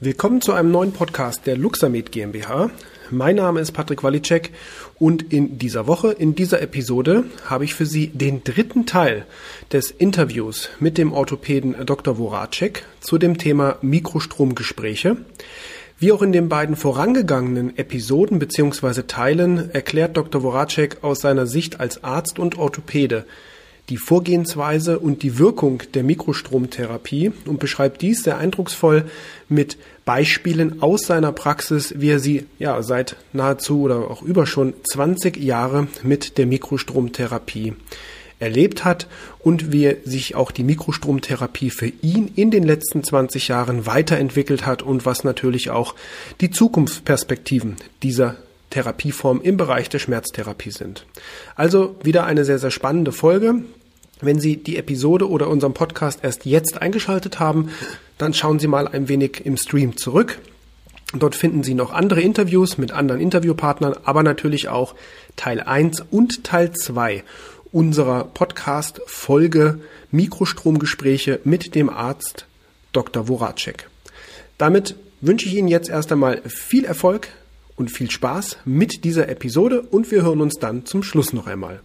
Willkommen zu einem neuen Podcast der Luxamed GmbH. Mein Name ist Patrick Walicek und in dieser Episode habe ich für Sie den dritten Teil des Interviews mit dem Orthopäden Dr. Voracek zu dem Thema Mikrostromgespräche. Wie auch in den beiden vorangegangenen Episoden bzw. Teilen erklärt Dr. Voracek aus seiner Sicht als Arzt und Orthopäde die Vorgehensweise und die Wirkung der Mikrostromtherapie und beschreibt dies sehr eindrucksvoll mit Beispielen aus seiner Praxis, wie er sie seit nahezu oder auch über schon 20 Jahre mit der Mikrostromtherapie erlebt hat und wie sich auch die Mikrostromtherapie für ihn in den letzten 20 Jahren weiterentwickelt hat und was natürlich auch die Zukunftsperspektiven dieser Therapieform im Bereich der Schmerztherapie sind. Also wieder eine sehr, sehr spannende Folge. Wenn Sie die Episode oder unseren Podcast erst jetzt eingeschaltet haben, dann schauen Sie mal ein wenig im Stream zurück. Dort finden Sie noch andere Interviews mit anderen Interviewpartnern, aber natürlich auch Teil 1 und Teil 2 unserer Podcast-Folge Mikrostromgespräche mit dem Arzt Dr. Voracek. Damit wünsche ich Ihnen jetzt erst einmal viel Erfolg und viel Spaß mit dieser Episode und wir hören uns dann zum Schluss noch einmal.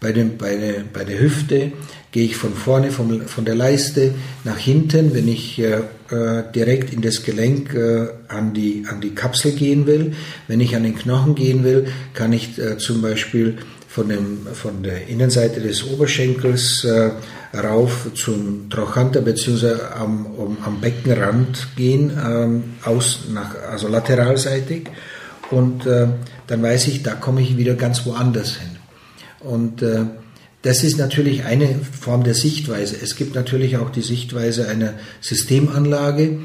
Bei der Hüfte gehe ich von vorne, von der Leiste nach hinten, wenn ich direkt in das Gelenk an die Kapsel gehen will. Wenn ich an den Knochen gehen will, kann ich zum Beispiel von der Innenseite des Oberschenkels rauf zum Trochanter bzw. am Beckenrand gehen, also lateralseitig. Und dann weiß ich, da komme ich wieder ganz woanders hin. Und das ist natürlich eine Form der Sichtweise. Es gibt natürlich auch die Sichtweise einer Systemanlage,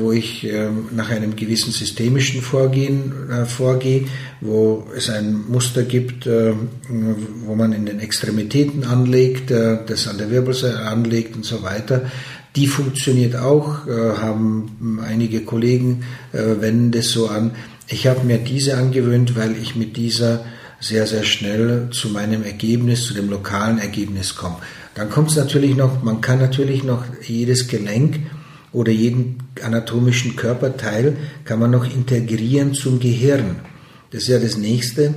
wo ich nach einem gewissen systemischen Vorgehen vorgehe, wo es ein Muster gibt, wo man in den Extremitäten anlegt, das an der Wirbelsäule anlegt und so weiter. Die funktioniert auch, haben einige Kollegen wenden das so an. Ich habe mir diese angewöhnt, weil ich mit dieser sehr, sehr schnell zu meinem Ergebnis, zu dem lokalen Ergebnis kommen. Dann kommt es natürlich noch, man kann natürlich noch jedes Gelenk oder jeden anatomischen Körperteil kann man noch integrieren zum Gehirn. Das ist ja das Nächste,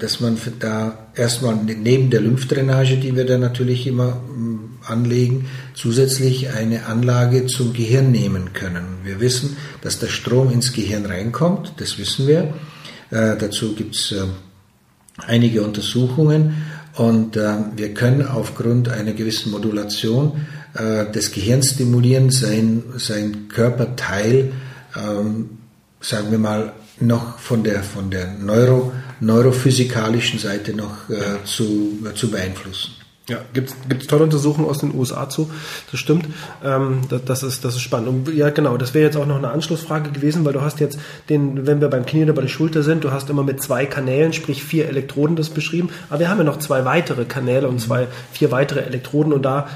dass man da erstmal neben der Lymphdrainage, die wir da natürlich immer anlegen, zusätzlich eine Anlage zum Gehirn nehmen können. Wir wissen, dass der Strom ins Gehirn reinkommt, das wissen wir. Dazu gibt es einige Untersuchungen und wir können aufgrund einer gewissen Modulation des Gehirns stimulieren, sein Körperteil, sagen wir mal, noch von der neurophysikalischen Seite noch zu beeinflussen. Ja, gibt's tolle Untersuchungen aus den USA zu, das stimmt, das ist spannend. Und ja, genau, das wäre jetzt auch noch eine Anschlussfrage gewesen, weil du hast jetzt wenn wir beim Knie oder bei der Schulter sind, du hast immer mit 2 Kanälen, sprich 4 Elektroden das beschrieben, aber wir haben ja noch 2 weitere Kanäle und 4 weitere Elektroden und da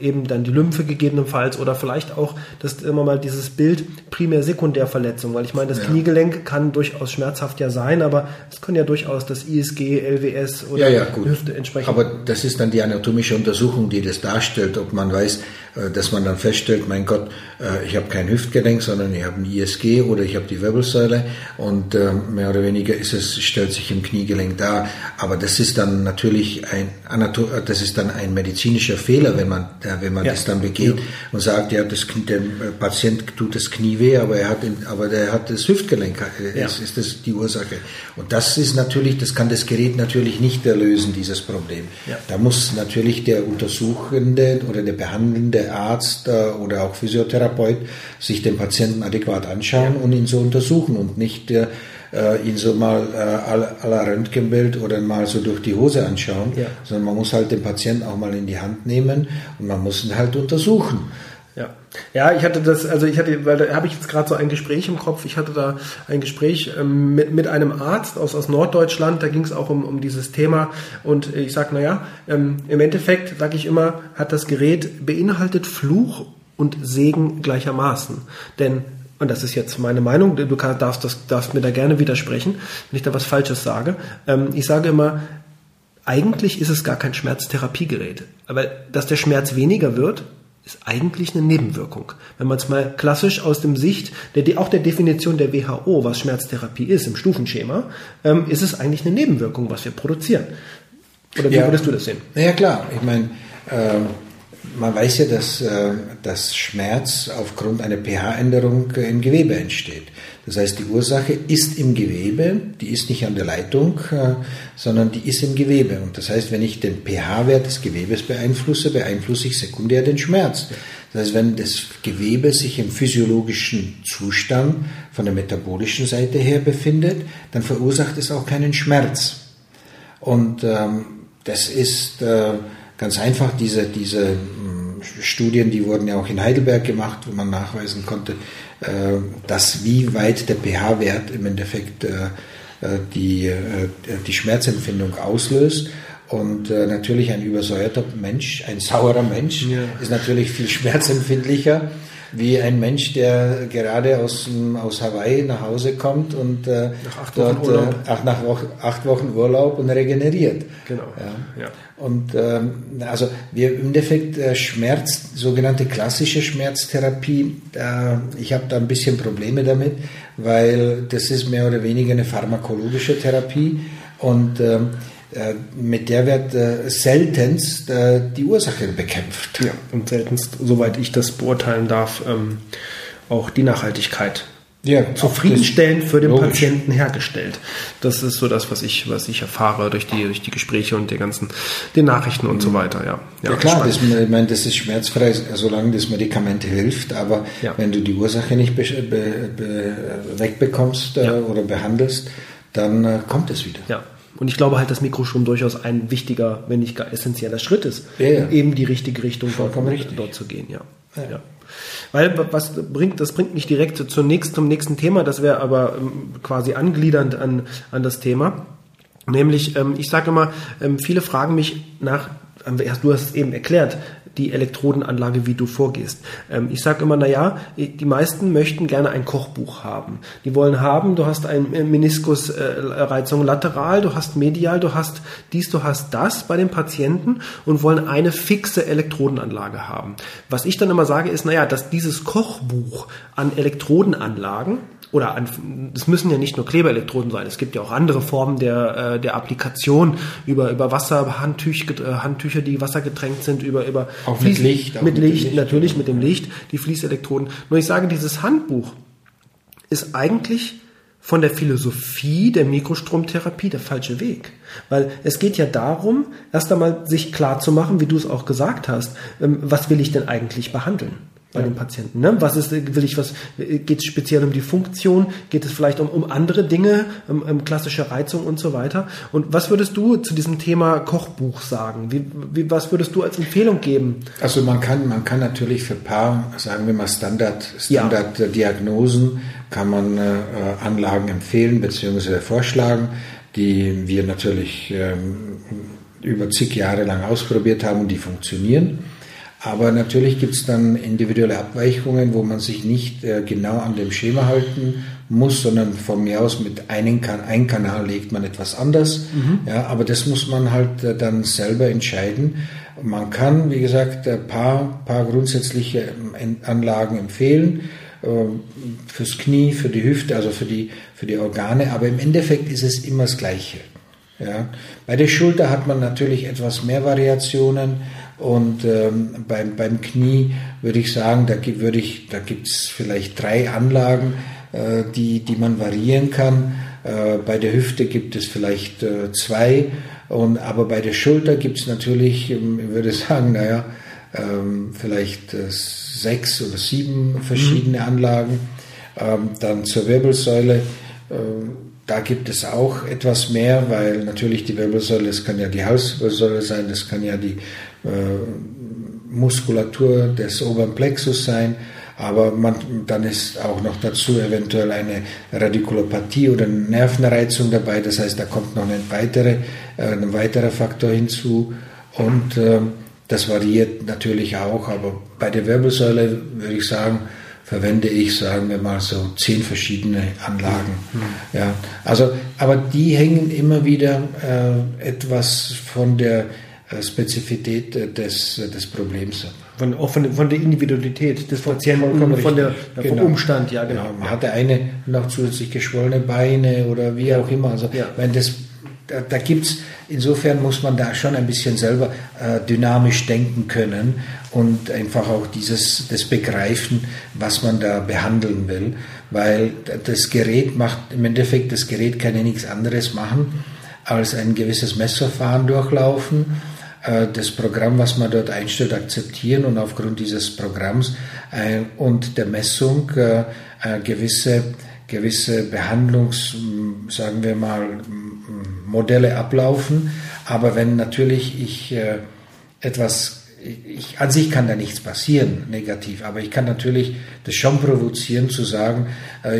eben dann die Lymphe gegebenenfalls oder vielleicht auch, das immer mal dieses Bild Primär-Sekundärverletzung, weil ich meine, das Kniegelenk kann durchaus schmerzhaft ja sein, aber es können ja durchaus das ISG, LWS oder Hüfte entsprechend. Aber das ist dann die anatomische Untersuchung, die das darstellt, ob man weiß, dass man dann feststellt, mein Gott, ich habe kein Hüftgelenk, sondern ich habe ein ISG oder ich habe die Wirbelsäule und mehr oder weniger stellt sich im Kniegelenk dar. Aber das ist dann natürlich ein medizinischer Fehler, wenn man das dann begeht und sagt, ja, der Patient tut das Knie weh, aber der hat das Hüftgelenk. Ist das die Ursache? Und das ist natürlich, das kann das Gerät natürlich nicht erlösen, dieses Problem. Ja. Da muss natürlich der untersuchende oder der behandelnde Arzt oder auch Physiotherapeut sich den Patienten adäquat anschauen und ihn so untersuchen und nicht ihn so mal à la Röntgenbild oder mal so durch die Hose anschauen, sondern man muss halt den Patienten auch mal in die Hand nehmen und man muss ihn halt untersuchen. Ja, weil da habe ich jetzt gerade so ein Gespräch im Kopf. Ich hatte da ein Gespräch mit einem Arzt aus Norddeutschland, da ging es auch um dieses Thema und ich sage, im Endeffekt, sage ich immer, hat das Gerät beinhaltet Fluch und Segen gleichermaßen. Denn und das ist jetzt meine Meinung, du darfst mir da gerne widersprechen, wenn ich da was Falsches sage. Ich sage immer, eigentlich ist es gar kein Schmerztherapiegerät. Aber dass der Schmerz weniger wird, ist eigentlich eine Nebenwirkung. Wenn man es mal klassisch aus dem Sicht, auch der Definition der WHO, was Schmerztherapie ist, im Stufenschema, ist es eigentlich eine Nebenwirkung, was wir produzieren. Oder wie würdest du das sehen? Na ja, klar. Ich meine, man weiß ja, dass Schmerz aufgrund einer pH-Änderung im Gewebe entsteht. Das heißt, die Ursache ist im Gewebe, die ist nicht an der Leitung, sondern die ist im Gewebe. Und das heißt, wenn ich den pH-Wert des Gewebes beeinflusse, beeinflusse ich sekundär den Schmerz. Das heißt, wenn das Gewebe sich im physiologischen Zustand von der metabolischen Seite her befindet, dann verursacht es auch keinen Schmerz. Und das ist ganz einfach, diese Studien, die wurden ja auch in Heidelberg gemacht, wo man nachweisen konnte, dass wie weit der pH-Wert im Endeffekt die Schmerzempfindung auslöst. Und natürlich ein übersäuerter Mensch, ein saurer Mensch, ist natürlich viel schmerzempfindlicher wie ein Mensch, der gerade aus Hawaii nach Hause kommt und nach acht Wochen Urlaub und regeneriert. Genau. Ja. Und also wir im Endeffekt Schmerz, sogenannte klassische Schmerztherapie, ich habe da ein bisschen Probleme damit, weil das ist mehr oder weniger eine pharmakologische Therapie und mit der wird seltenst die Ursache bekämpft. Ja, und seltenst, soweit ich das beurteilen darf, auch die Nachhaltigkeit zufriedenstellend für den Patienten hergestellt. Das ist so das, was ich erfahre durch die Gespräche und den Nachrichten und so weiter. Ja klar, das ist schmerzfrei, solange das Medikament hilft, aber wenn du die Ursache nicht wegbekommst oder behandelst, dann kommt es wieder. Ja. Und ich glaube halt, dass Mikrostrom durchaus ein wichtiger, wenn nicht gar essentieller Schritt ist, um eben die richtige Richtung dort zu gehen. Ja. Weil das bringt mich direkt zum nächsten Thema, das wäre aber quasi angliedernd an das Thema. Nämlich, ich sage immer, viele fragen mich nach, du hast es eben erklärt, die Elektrodenanlage, wie du vorgehst. Ich sage immer, die meisten möchten gerne ein Kochbuch haben. Die wollen haben, du hast eine Meniskusreizung lateral, du hast medial, du hast dies, du hast das bei den Patienten und wollen eine fixe Elektrodenanlage haben. Was ich dann immer sage ist, dass dieses Kochbuch an Elektrodenanlagen oder es müssen ja nicht nur Kleberelektroden sein, es gibt ja auch andere Formen der Applikation über Wasser, Handtücher, die wassergetränkt sind, über auch Fließ, mit Licht, natürlich mit dem Licht, die Fließelektroden. Nur ich sage, dieses Handbuch ist eigentlich von der Philosophie der Mikrostromtherapie der falsche Weg. Weil es geht ja darum, erst einmal sich klar zu machen, wie du es auch gesagt hast, was will ich denn eigentlich behandeln? Bei den Patienten. Ne? Geht es speziell um die Funktion? Geht es vielleicht um andere Dinge, um klassische Reizung und so weiter? Und was würdest du zu diesem Thema Kochbuch sagen? Was würdest du als Empfehlung geben? Also man kann natürlich für ein paar, sagen wir mal Standarddiagnosen, kann man Anlagen empfehlen bzw. vorschlagen, die wir natürlich über zig Jahre lang ausprobiert haben und die funktionieren. Aber natürlich gibt es dann individuelle Abweichungen, wo man sich nicht genau an dem Schema halten muss, sondern von mir aus mit einem Kanal legt man etwas anders. Ja, aber das muss man halt dann selber entscheiden. Man kann, wie gesagt, ein paar grundsätzliche Anlagen empfehlen, fürs Knie, für die Hüfte, also für die Organe. Aber im Endeffekt ist es immer das Gleiche. Ja. Bei der Schulter hat man natürlich etwas mehr Variationen und beim Knie würde ich sagen, da gibt's vielleicht 3 Anlagen, die man variieren kann. Bei der Hüfte gibt es vielleicht 2, aber bei der Schulter gibt es natürlich, ich würde sagen, vielleicht 6 oder 7 verschiedene Anlagen. Dann zur Wirbelsäule. Da gibt es auch etwas mehr, weil natürlich die Wirbelsäule, das kann ja die Halswirbelsäule sein, das kann ja die Muskulatur des oberen Plexus sein, aber dann ist auch noch dazu eventuell eine Radikulopathie oder eine Nervenreizung dabei, das heißt, da kommt noch ein weiterer Faktor hinzu und das variiert natürlich auch, aber bei der Wirbelsäule würde ich sagen, verwende ich, sagen wir mal, so 10 verschiedene Anlagen. Mhm. Ja, also, aber die hängen immer wieder etwas von der Spezifität des Problems ab. Auch von der Individualität des Patienten, vom Umstand, ja, genau. Ja, man hat der eine noch zusätzlich geschwollene Beine oder wie auch immer. Also, ja. Wenn das, da gibt's, insofern muss man da schon ein bisschen selber dynamisch denken können und einfach auch das begreifen, was man da behandeln will, weil das Gerät macht, im Endeffekt, das Gerät kann ja nichts anderes machen, als ein gewisses Messverfahren durchlaufen, das Programm, was man dort einstellt, akzeptieren und aufgrund dieses Programms und der Messung gewisse Behandlungs, sagen wir mal, Modelle ablaufen, aber wenn natürlich an sich kann da nichts passieren, negativ, aber ich kann natürlich das schon provozieren, zu sagen,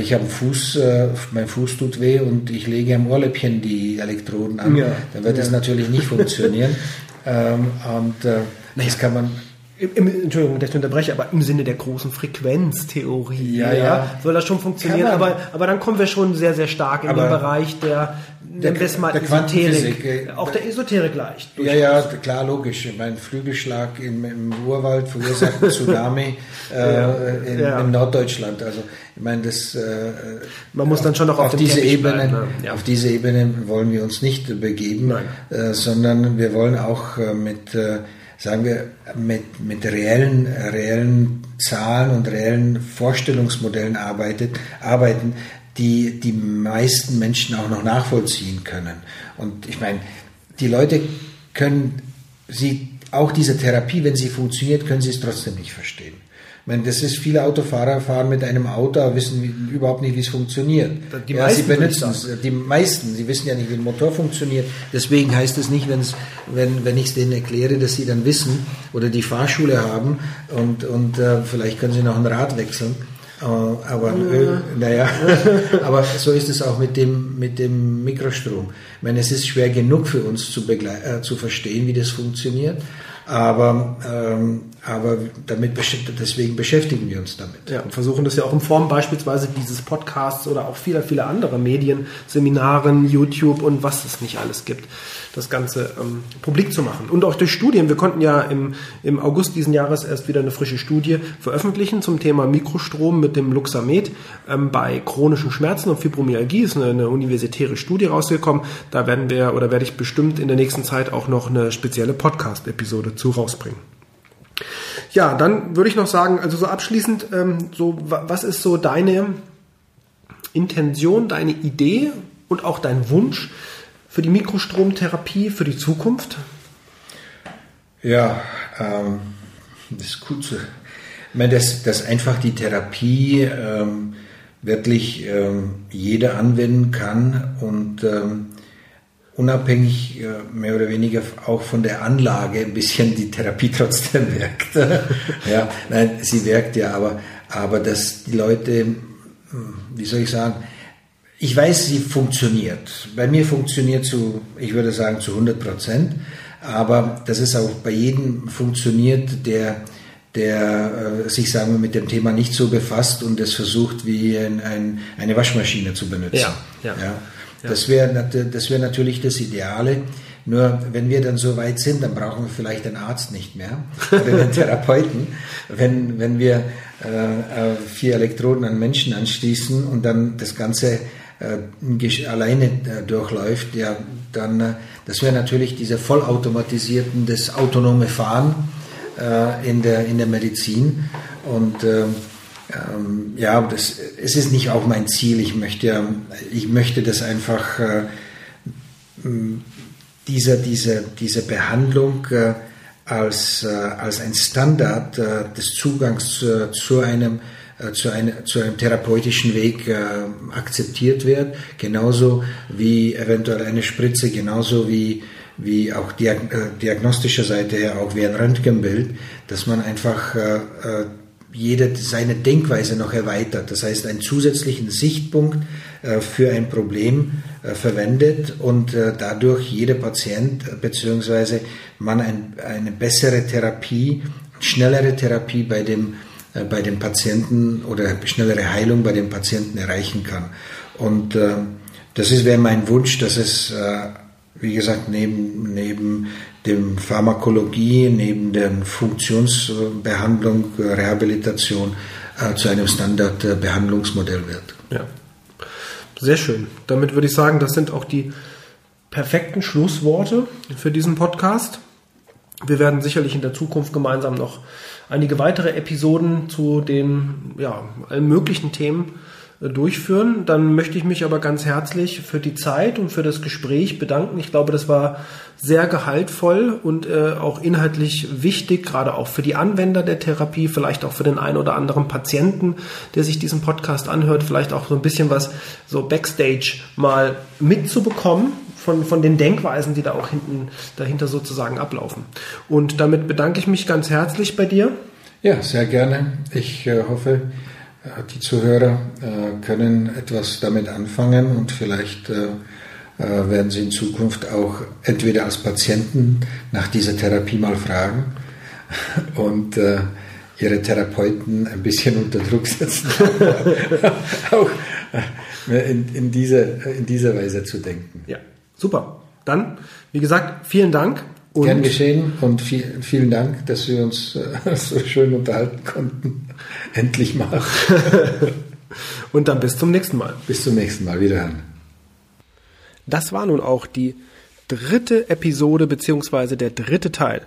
ich habe einen Fuß, mein Fuß tut weh und ich lege am Ohrläppchen die Elektroden an, ja. Dann wird das natürlich nicht funktionieren. Das kann man... Entschuldigung, dass ich unterbreche, aber im Sinne der großen Frequenztheorie soll das schon funktionieren, aber dann kommen wir schon sehr, sehr stark in den Bereich der Quantenphysik. Auch der Esoterik leicht. Ja, klar, logisch. Mein Flügelschlag im Urwald verursacht einen Tsunami in Norddeutschland. Also, ich meine, man muss dann schon noch auf diese Ebene, auf diese Ebene wollen wir uns nicht begeben, sondern wir wollen auch mit reellen Zahlen und reellen Vorstellungsmodellen arbeiten, die die meisten Menschen auch noch nachvollziehen können. Und ich meine, die Leute auch diese Therapie, wenn sie funktioniert, können sie es trotzdem nicht verstehen. Ich meine, das ist, viele Autofahrer fahren mit einem Auto, aber wissen überhaupt nicht, wie es funktioniert. Die meisten, sie wissen ja nicht, wie ein Motor funktioniert. Deswegen heißt es nicht, wenn ich es denen erkläre, dass sie dann wissen oder die Fahrschule haben und vielleicht können sie noch ein Rad wechseln. Aber so ist es auch mit dem Mikrostrom. Ich meine, es ist schwer genug für uns zu verstehen, wie das funktioniert. Aber deswegen beschäftigen wir uns damit. Ja, und versuchen das ja auch in Form beispielsweise dieses Podcasts oder auch vieler, vieler anderer Medien, Seminaren, YouTube und was es nicht alles gibt, das Ganze publik zu machen. Und auch durch Studien. Wir konnten ja im August diesen Jahres erst wieder eine frische Studie veröffentlichen zum Thema Mikrostrom mit dem Luxamed bei chronischen Schmerzen und Fibromyalgie. Ist eine universitäre Studie rausgekommen. Da werde ich bestimmt in der nächsten Zeit auch noch eine spezielle Podcast-Episode zu rausbringen. Ja, dann würde ich noch sagen, also so abschließend, was ist so deine Intention, deine Idee und auch dein Wunsch für die Mikrostromtherapie für die Zukunft? Ja, das ist gut. Ich meine, dass einfach die Therapie wirklich jeder anwenden kann und unabhängig mehr oder weniger auch von der Anlage ein bisschen die Therapie trotzdem wirkt. Ja, nein, sie wirkt ja, aber dass die Leute, wie soll ich sagen, ich weiß, sie funktioniert. Bei mir funktioniert ich würde sagen, zu 100%, aber dass es auch bei jedem funktioniert, der sich, sagen wir, mit dem Thema nicht so befasst und es versucht, wie eine Waschmaschine zu benutzen. Ja. Das wäre natürlich das Ideale. Nur wenn wir dann so weit sind, dann brauchen wir vielleicht einen Arzt nicht mehr oder einen Therapeuten. Wenn wir 4 Elektroden an Menschen anschließen und dann das Ganze alleine durchläuft, ja, dann das wäre natürlich diese vollautomatisierten, das autonome Fahren in der Medizin. Und es ist nicht auch mein Ziel. Ich möchte das einfach, diese Behandlung als ein Standard des Zugangs zu einem therapeutischen Weg akzeptiert wird, genauso wie eventuell eine Spritze, genauso wie auch diagnostischer Seite her, auch wie ein Röntgenbild, dass man einfach jeder seine Denkweise noch erweitert. Das heißt, einen zusätzlichen Sichtpunkt für ein Problem verwendet und dadurch jeder Patient bzw. man eine bessere Therapie, schnellere Therapie bei dem bei den Patienten oder schnellere Heilung bei den Patienten erreichen kann. Und das wäre mein Wunsch, dass es, wie gesagt, neben dem Pharmakologie, neben der Funktionsbehandlung, Rehabilitation zu einem Standardbehandlungsmodell wird. Ja, sehr schön. Damit würde ich sagen, das sind auch die perfekten Schlussworte für diesen Podcast. Wir werden sicherlich in der Zukunft gemeinsam noch einige weitere Episoden zu den allen möglichen Themen durchführen. Dann möchte ich mich aber ganz herzlich für die Zeit und für das Gespräch bedanken. Ich glaube, das war sehr gehaltvoll und auch inhaltlich wichtig, gerade auch für die Anwender der Therapie, vielleicht auch für den einen oder anderen Patienten, der sich diesen Podcast anhört, vielleicht auch so ein bisschen was so backstage mal mitzubekommen von den Denkweisen, die da auch dahinter sozusagen ablaufen. Und damit bedanke ich mich ganz herzlich bei dir. Ja, sehr gerne. Ich hoffe, die Zuhörer können etwas damit anfangen und vielleicht werden sie in Zukunft auch entweder als Patienten nach dieser Therapie mal fragen und ihre Therapeuten ein bisschen unter Druck setzen, auch in dieser Weise zu denken. Ja, super. Dann, wie gesagt, vielen Dank. Gern geschehen und vielen Dank, dass wir uns so schön unterhalten konnten. Endlich mal. Und dann bis zum nächsten Mal. Bis zum nächsten Mal. Wiederhören. Das war nun auch die dritte Episode bzw. der dritte Teil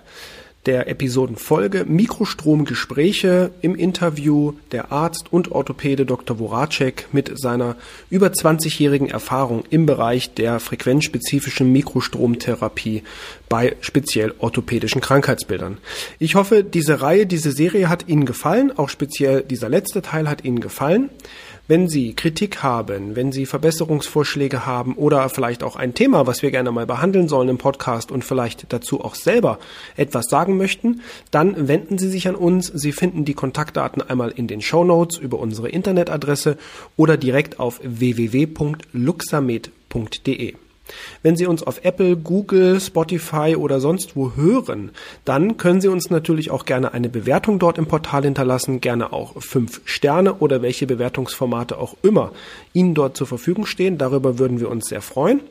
der Episodenfolge Mikrostromgespräche im Interview der Arzt und Orthopäde Dr. Voracek mit seiner über 20-jährigen Erfahrung im Bereich der frequenzspezifischen Mikrostromtherapie bei speziell orthopädischen Krankheitsbildern. Ich hoffe, diese Serie hat Ihnen gefallen, auch speziell dieser letzte Teil hat Ihnen gefallen. Wenn Sie Kritik haben, wenn Sie Verbesserungsvorschläge haben oder vielleicht auch ein Thema, was wir gerne mal behandeln sollen im Podcast und vielleicht dazu auch selber etwas sagen möchten, dann wenden Sie sich an uns. Sie finden die Kontaktdaten einmal in den Shownotes über unsere Internetadresse oder direkt auf www.luxamed.de. Wenn Sie uns auf Apple, Google, Spotify oder sonst wo hören, dann können Sie uns natürlich auch gerne eine Bewertung dort im Portal hinterlassen, gerne auch 5 Sterne oder welche Bewertungsformate auch immer Ihnen dort zur Verfügung stehen. Darüber würden wir uns sehr freuen.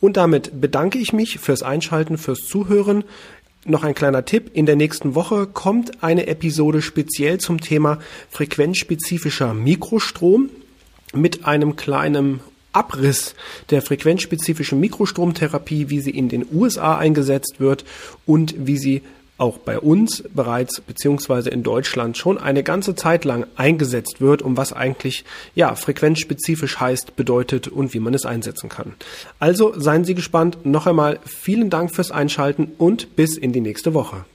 Und damit bedanke ich mich fürs Einschalten, fürs Zuhören. Noch ein kleiner Tipp, in der nächsten Woche kommt eine Episode speziell zum Thema frequenzspezifischer Mikrostrom mit einem kleinen Abriss der frequenzspezifischen Mikrostromtherapie, wie sie in den USA eingesetzt wird und wie sie auch bei uns bereits beziehungsweise in Deutschland schon eine ganze Zeit lang eingesetzt wird, um was eigentlich frequenzspezifisch heißt, bedeutet und wie man es einsetzen kann. Also seien Sie gespannt. Noch einmal vielen Dank fürs Einschalten und bis in die nächste Woche.